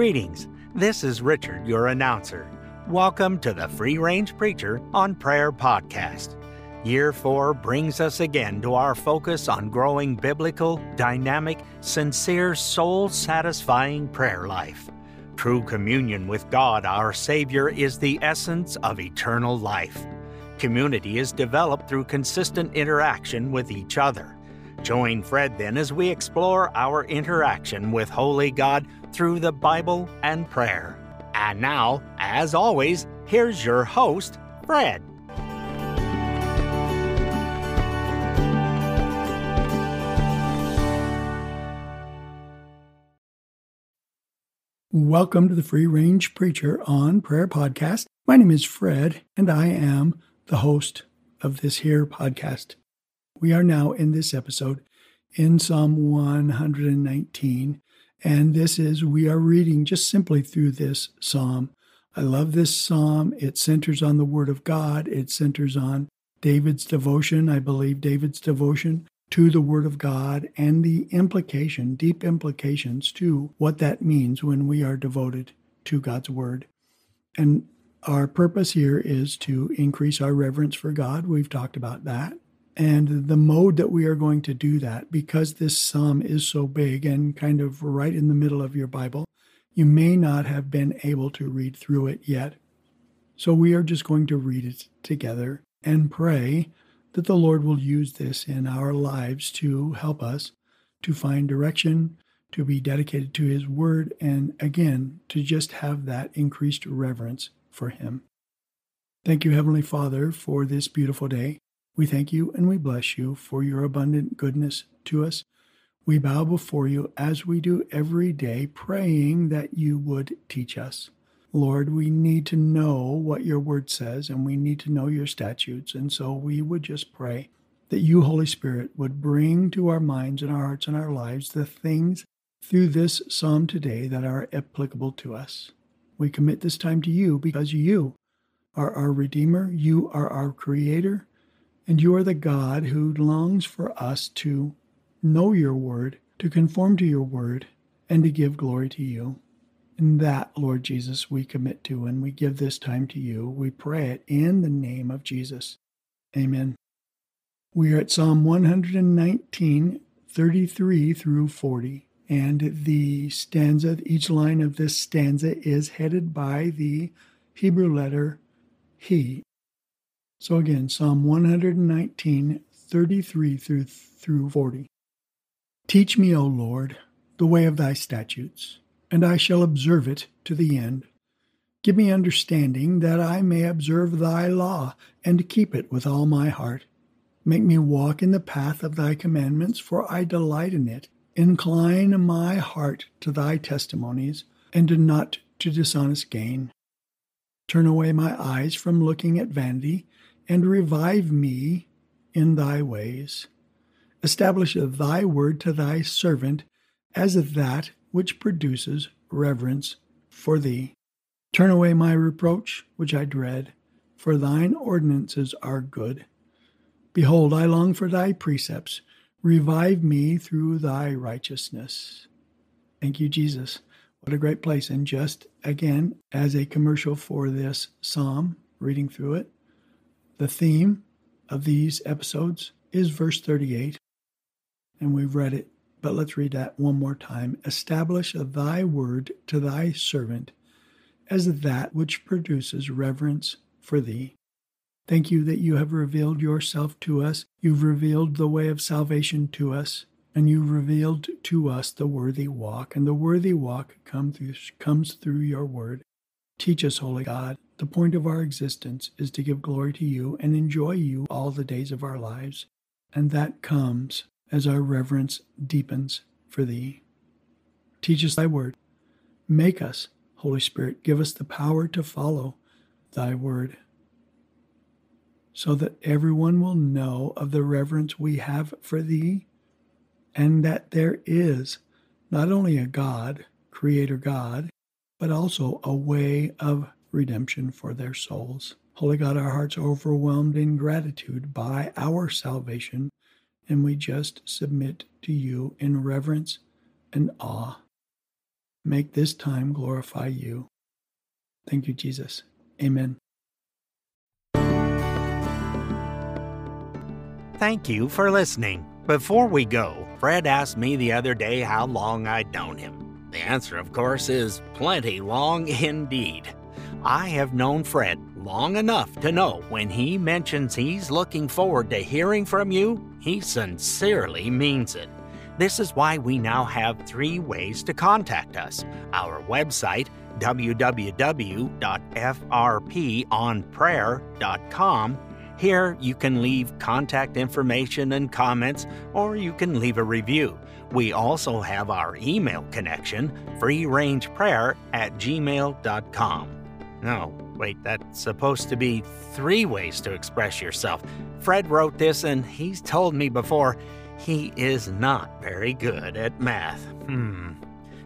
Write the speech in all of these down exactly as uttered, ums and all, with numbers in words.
Greetings. This is Richard, your announcer. Welcome to the Free Range Preacher on Prayer podcast. Year four brings us again to our focus on growing biblical, dynamic, sincere, soul-satisfying prayer life. True communion with God, our Savior, is the essence of eternal life. Community is developed through consistent interaction with each other. Join Fred then as we explore our interaction with Holy God through the Bible and prayer. And now, as always, here's your host, Fred. Welcome to the Free Range Preacher on Prayer podcast. My name is Fred, and I am the host of this here podcast. We are now in this episode in Psalm one nineteen, and this is, we are reading just simply through this psalm. I love this psalm. It centers on the Word of God. It centers on David's devotion, I believe David's devotion to the Word of God and the implication, deep implications to what that means when we are devoted to God's Word. And our purpose here is to increase our reverence for God. We've talked about that. And the mode that we are going to do that, because this psalm is so big and kind of right in the middle of your Bible, you may not have been able to read through it yet. So we are just going to read it together and pray that the Lord will use this in our lives to help us to find direction, to be dedicated to His Word, and again, to just have that increased reverence for Him. Thank you, Heavenly Father, for this beautiful day. We thank you and we bless you for your abundant goodness to us. We bow before you as we do every day, praying that you would teach us. Lord, we need to know what your word says, and we need to know your statutes. And so we would just pray that you, Holy Spirit, would bring to our minds and our hearts and our lives the things through this psalm today that are applicable to us. We commit this time to you because you are our Redeemer, you are our Creator, and you are the God who longs for us to know your word, to conform to your word, and to give glory to you. And that, Lord Jesus, we commit to, and we give this time to you. We pray it in the name of Jesus. Amen. We are at Psalm one nineteen, thirty-three through forty. And the stanza, each line of this stanza is headed by the Hebrew letter He. So again, Psalm one nineteen, thirty-three through, through forty. Teach me, O Lord, the way of thy statutes, and I shall observe it to the end. Give me understanding that I may observe thy law and keep it with all my heart. Make me walk in the path of thy commandments, for I delight in it. Incline my heart to thy testimonies, and not to dishonest gain. Turn away my eyes from looking at vanity, and revive me in thy ways. Establish thy word to thy servant as that which produces reverence for thee. Turn away my reproach, which I dread, for thine ordinances are good. Behold, I long for thy precepts. Revive me through thy righteousness. Thank you, Jesus. What a great place. And just again, as a commercial for this psalm, reading through it, the theme of these episodes is verse thirty-eight, and we've read it, but let's read that one more time. Establish thy word to thy servant as that which produces reverence for thee. Thank you that you have revealed yourself to us. You've revealed the way of salvation to us, and you've revealed to us the worthy walk, and the worthy walk come through, comes through your word. Teach us, Holy God. The point of our existence is to give glory to you and enjoy you all the days of our lives, and that comes as our reverence deepens for thee. Teach us thy word. Make us, Holy Spirit, give us the power to follow thy word, so that everyone will know of the reverence we have for thee, and that there is not only a God, Creator God, but also a way of redemption for their souls. Holy God, our hearts are overwhelmed in gratitude by our salvation, and we just submit to you in reverence and awe. make this time glorify you. Thank you, Jesus. Amen. Thank you for listening. Before we go, Fred asked me the other day how long I'd known him. The answer, of course, is plenty long indeed. I have known Fred long enough to know when he mentions he's looking forward to hearing from you, he sincerely means it. This is why we now have three ways to contact us. Our website, w w w dot f r p on prayer dot com. Here you can leave contact information and comments, or you can leave a review. We also have our email connection, free range prayer at gmail dot com. No, wait, that's supposed to be three ways to express yourself. Fred wrote this, and he's told me before, he is not very good at math. Hmm.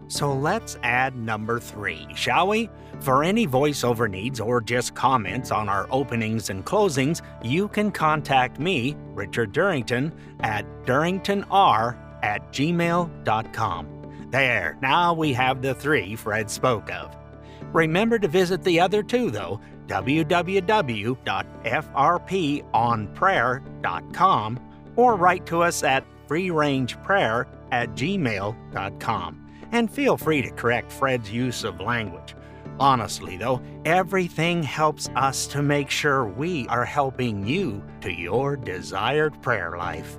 So let's add number three, shall we? For any voiceover needs or just comments on our openings and closings, you can contact me, Richard Durrington, at durrington r at gmail dot com. There, now we have the three Fred spoke of. Remember to visit the other two, though, w w w dot f r p on prayer dot com, or write to us at free range prayer at gmail dot com. And feel free to correct Fred's use of language. Honestly, though, everything helps us to make sure we are helping you to your desired prayer life.